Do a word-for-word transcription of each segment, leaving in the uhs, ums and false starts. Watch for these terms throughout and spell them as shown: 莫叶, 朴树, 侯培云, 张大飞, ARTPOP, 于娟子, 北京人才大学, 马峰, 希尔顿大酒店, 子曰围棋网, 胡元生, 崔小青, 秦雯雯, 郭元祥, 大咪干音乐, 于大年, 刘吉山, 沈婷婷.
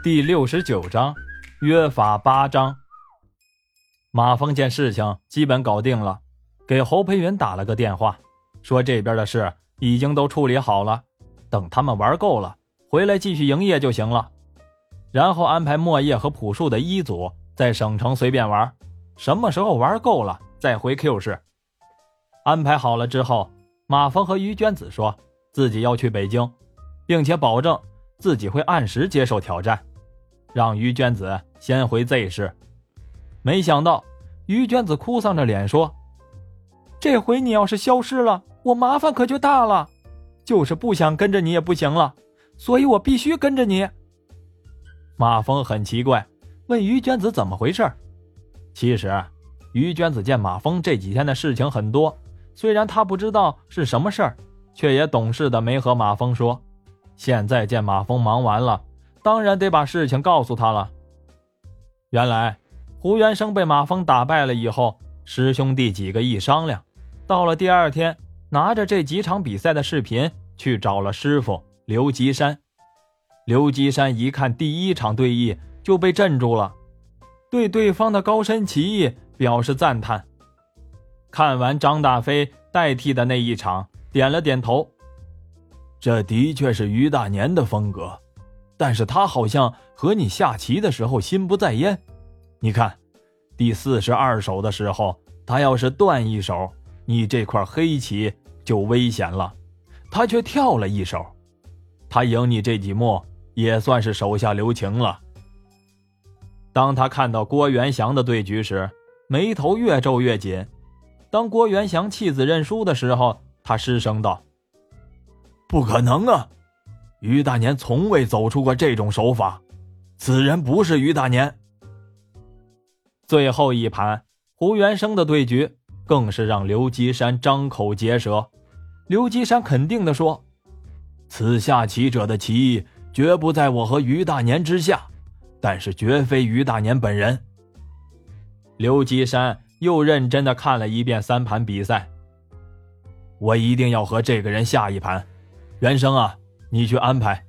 第六十九章约法八章。马峰见事情基本搞定了，给侯培云打了个电话，说这边的事已经都处理好了，等他们玩够了回来继续营业就行了，然后安排莫叶和朴树的一组在省城随便玩，什么时候玩够了再回 Q 市。安排好了之后，马峰和于娟子说自己要去北京，并且保证自己会按时接受挑战，让于娟子先回 Z 市。没想到于娟子哭丧着脸说，这回你要是消失了，我麻烦可就大了，就是不想跟着你也不行了，所以我必须跟着你。马峰很奇怪，问于娟子怎么回事。其实于娟子见马峰这几天的事情很多，虽然她不知道是什么事儿，却也懂事的没和马峰说，现在见马峰忙完了，当然得把事情告诉他了。原来胡元生被马峰打败了以后，师兄弟几个一商量，到了第二天拿着这几场比赛的视频去找了师傅刘吉山。刘吉山一看第一场对弈就被震住了，对对方的高深棋艺表示赞叹。看完张大飞代替的那一场，点了点头，这的确是于大年的风格，但是他好像和你下棋的时候心不在焉。你看第四十二手的时候，他要是断一手，你这块黑棋就危险了，他却跳了一手，他赢你这几幕也算是手下留情了。当他看到郭元祥的对局时，眉头越皱越紧，当郭元祥弃子认输的时候，他失声道，不可能啊，于大年从未走出过这种手法，此人不是于大年。最后一盘胡元生的对局更是让刘基山张口结舌，刘基山肯定地说，此下棋者的棋艺绝不在我和于大年之下，但是绝非于大年本人。刘基山又认真地看了一遍三盘比赛，我一定要和这个人下一盘，元生啊，你去安排。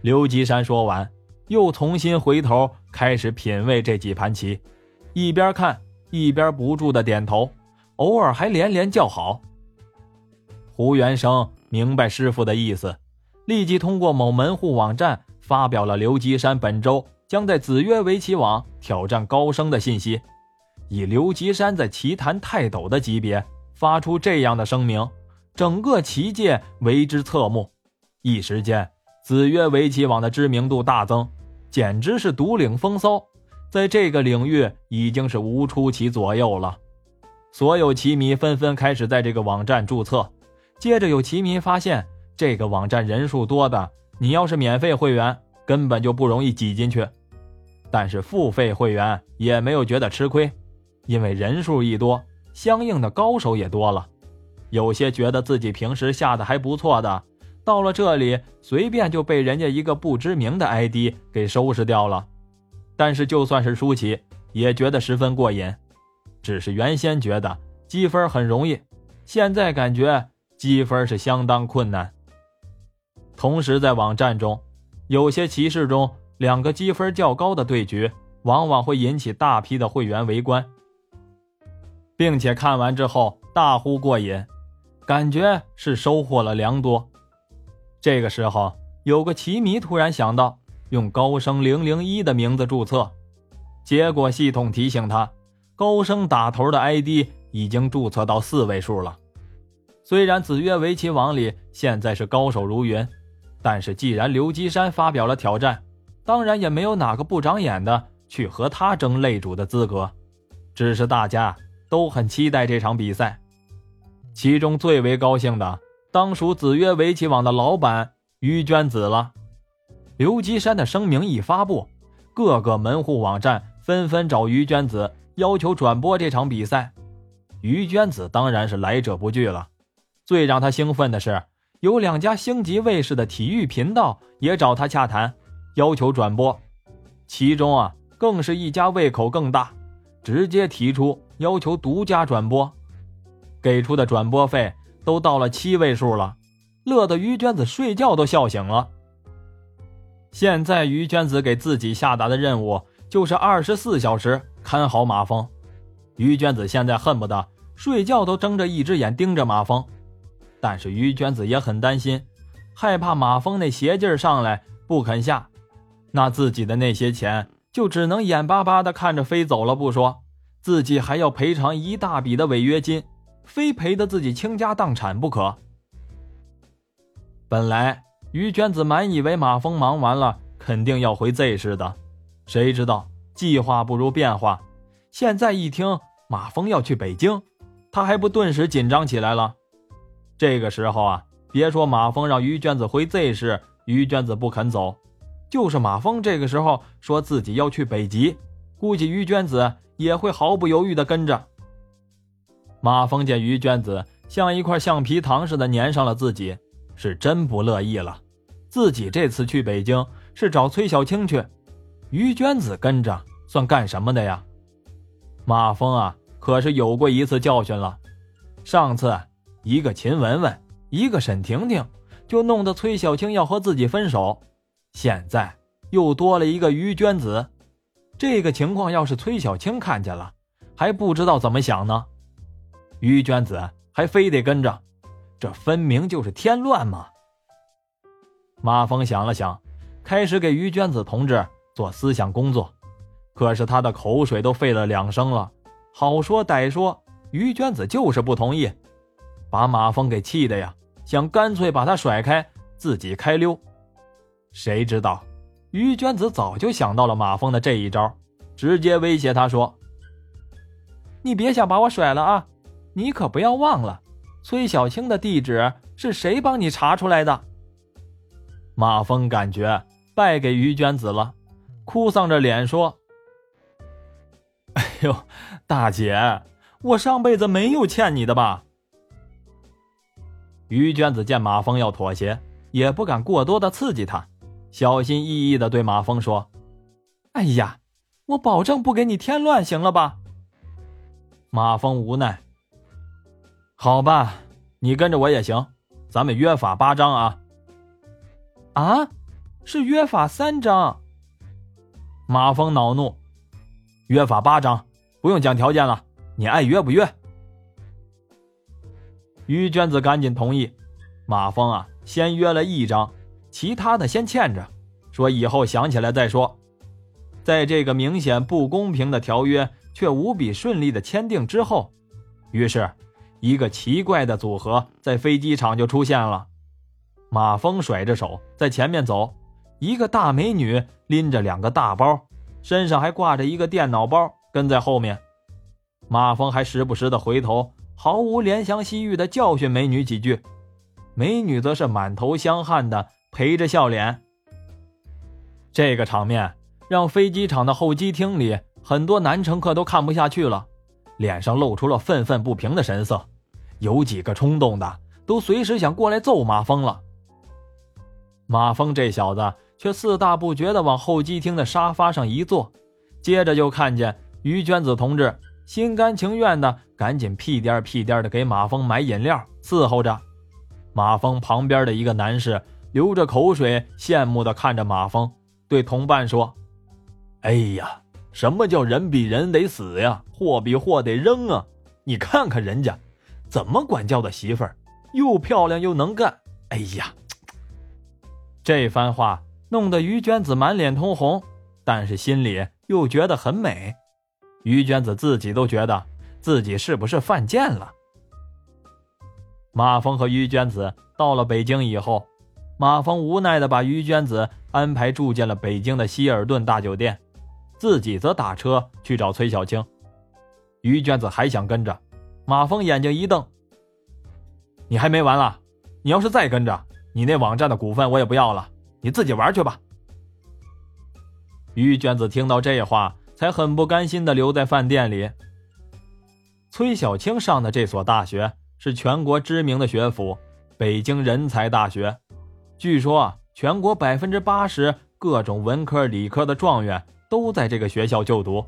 刘吉山说完又重新回头开始品味这几盘棋，一边看一边不住的点头，偶尔还连连叫好。胡元生明白师傅的意思，立即通过某门户网站发表了刘吉山本周将在子曰围棋网挑战高升的信息，以刘吉山在棋坛泰斗的级别发出这样的声明，整个棋界为之侧目。一时间子曰围棋网的知名度大增，简直是独领风骚，在这个领域已经是无出其左右了。所有棋迷纷纷开始在这个网站注册，接着有棋迷发现这个网站人数多的，你要是免费会员根本就不容易挤进去，但是付费会员也没有觉得吃亏，因为人数一多，相应的高手也多了，有些觉得自己平时下的还不错的，到了这里随便就被人家一个不知名的 I D 给收拾掉了。但是就算是输棋也觉得十分过瘾，只是原先觉得积分很容易，现在感觉积分是相当困难。同时在网站中，有些棋士中两个积分较高的对局往往会引起大批的会员围观，并且看完之后大呼过瘾，感觉是收获了良多。这个时候有个棋迷突然想到用高升零零一的名字注册，结果系统提醒他高升打头的 I D 已经注册到四位数了。虽然子曰围棋网里现在是高手如云，但是既然刘基山发表了挑战，当然也没有哪个不长眼的去和他争擂主的资格，只是大家都很期待这场比赛。其中最为高兴的当属子曰围棋网的老板于娟子了。刘基山的声明一发布，各个门户网站纷纷找于娟子要求转播这场比赛，于娟子当然是来者不拒了。最让他兴奋的是，有两家星级卫视的体育频道也找他洽谈要求转播，其中啊更是一家胃口更大，直接提出要求独家转播，给出的转播费都到了七位数了，乐得于娟子睡觉都笑醒了。现在于娟子给自己下达的任务就是二十四小时看好马蜂。于娟子现在恨不得睡觉都睁着一只眼盯着马蜂，但是于娟子也很担心，害怕马蜂那邪劲儿上来不肯下，那自己的那些钱就只能眼巴巴地看着飞走了不说，自己还要赔偿一大笔的违约金，非赔得自己倾家荡产不可。本来于娟子满以为马蜂忙完了肯定要回 Z 市的，谁知道计划不如变化，现在一听马蜂要去北京，他还不顿时紧张起来了。这个时候啊，别说马蜂让于娟子回 Z 市于娟子不肯走，就是马蜂这个时候说自己要去北极，估计于娟子也会毫不犹豫地跟着。马蜂见于娟子像一块橡皮糖似的粘上了自己，是真不乐意了。自己这次去北京是找崔小青去，于娟子跟着算干什么的呀？马蜂啊可是有过一次教训了，上次一个秦雯雯一个沈婷婷就弄得崔小青要和自己分手，现在又多了一个于娟子，这个情况要是崔小青看见了还不知道怎么想呢。于娟子还非得跟着，这分明就是添乱嘛！马蜂想了想，开始给于娟子同志做思想工作，可是他的口水都废了两声了，好说歹说，于娟子就是不同意，把马蜂给气的呀，想干脆把他甩开，自己开溜。谁知道，于娟子早就想到了马蜂的这一招，直接威胁他说：“你别想把我甩了啊，你可不要忘了。”崔小青的地址是谁帮你查出来的？马蜂感觉败给于娟子了，哭丧着脸说：“哎呦，大姐，我上辈子没有欠你的吧？”于娟子见马蜂要妥协，也不敢过多的刺激他，小心翼翼的对马蜂说：“哎呀，我保证不给你添乱，行了吧？”马蜂无奈。好吧，你跟着我也行，咱们约法八章啊。啊，是约法三章。马蜂恼怒，约法八章，不用讲条件了，你爱约不约。于娟子赶紧同意，马蜂啊，先约了一章，其他的先欠着，说以后想起来再说。在这个明显不公平的条约却无比顺利的签订之后，于是一个奇怪的组合在飞机场就出现了。马蜂甩着手在前面走，一个大美女拎着两个大包，身上还挂着一个电脑包，跟在后面。马蜂还时不时的回头，毫无怜香惜玉的教训美女几句，美女则是满头香汗的陪着笑脸。这个场面让飞机场的候机厅里很多男乘客都看不下去了，脸上露出了愤愤不平的神色，有几个冲动的都随时想过来揍马蜂了。马蜂这小子却四大不觉地往候机厅的沙发上一坐，接着就看见于娟子同志心甘情愿的赶紧屁颠屁颠的给马蜂买饮料伺候着。马蜂旁边的一个男士流着口水羡慕地看着马蜂，对同伴说：“哎呀，什么叫人比人得死呀，货比货得扔啊，你看看人家怎么管教的媳妇儿，又漂亮又能干，哎呀。”这番话弄得于娟子满脸通红，但是心里又觉得很美。于娟子自己都觉得自己是不是犯贱了。马蜂和于娟子到了北京以后，马蜂无奈地把于娟子安排住进了北京的希尔顿大酒店，自己则打车去找崔小青。于娟子还想跟着，马蜂眼睛一瞪：“你还没完了，你要是再跟着，你那网站的股份我也不要了，你自己玩去吧。”于娟子听到这话才很不甘心地留在饭店里。崔小青上的这所大学是全国知名的学府，北京人才大学，据说啊，全国 百分之八十 各种文科理科的状元都在这个学校就读。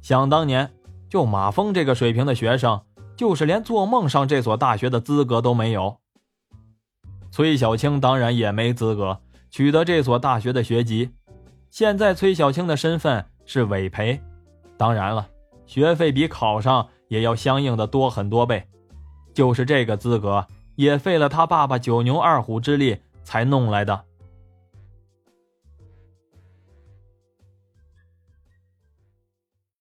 想当年，就马蜂这个水平的学生，就是连做梦上这所大学的资格都没有。崔小青当然也没资格，取得这所大学的学籍。现在崔小青的身份是委培，当然了，学费比考上也要相应的多很多倍。就是这个资格，也费了他爸爸九牛二虎之力才弄来的。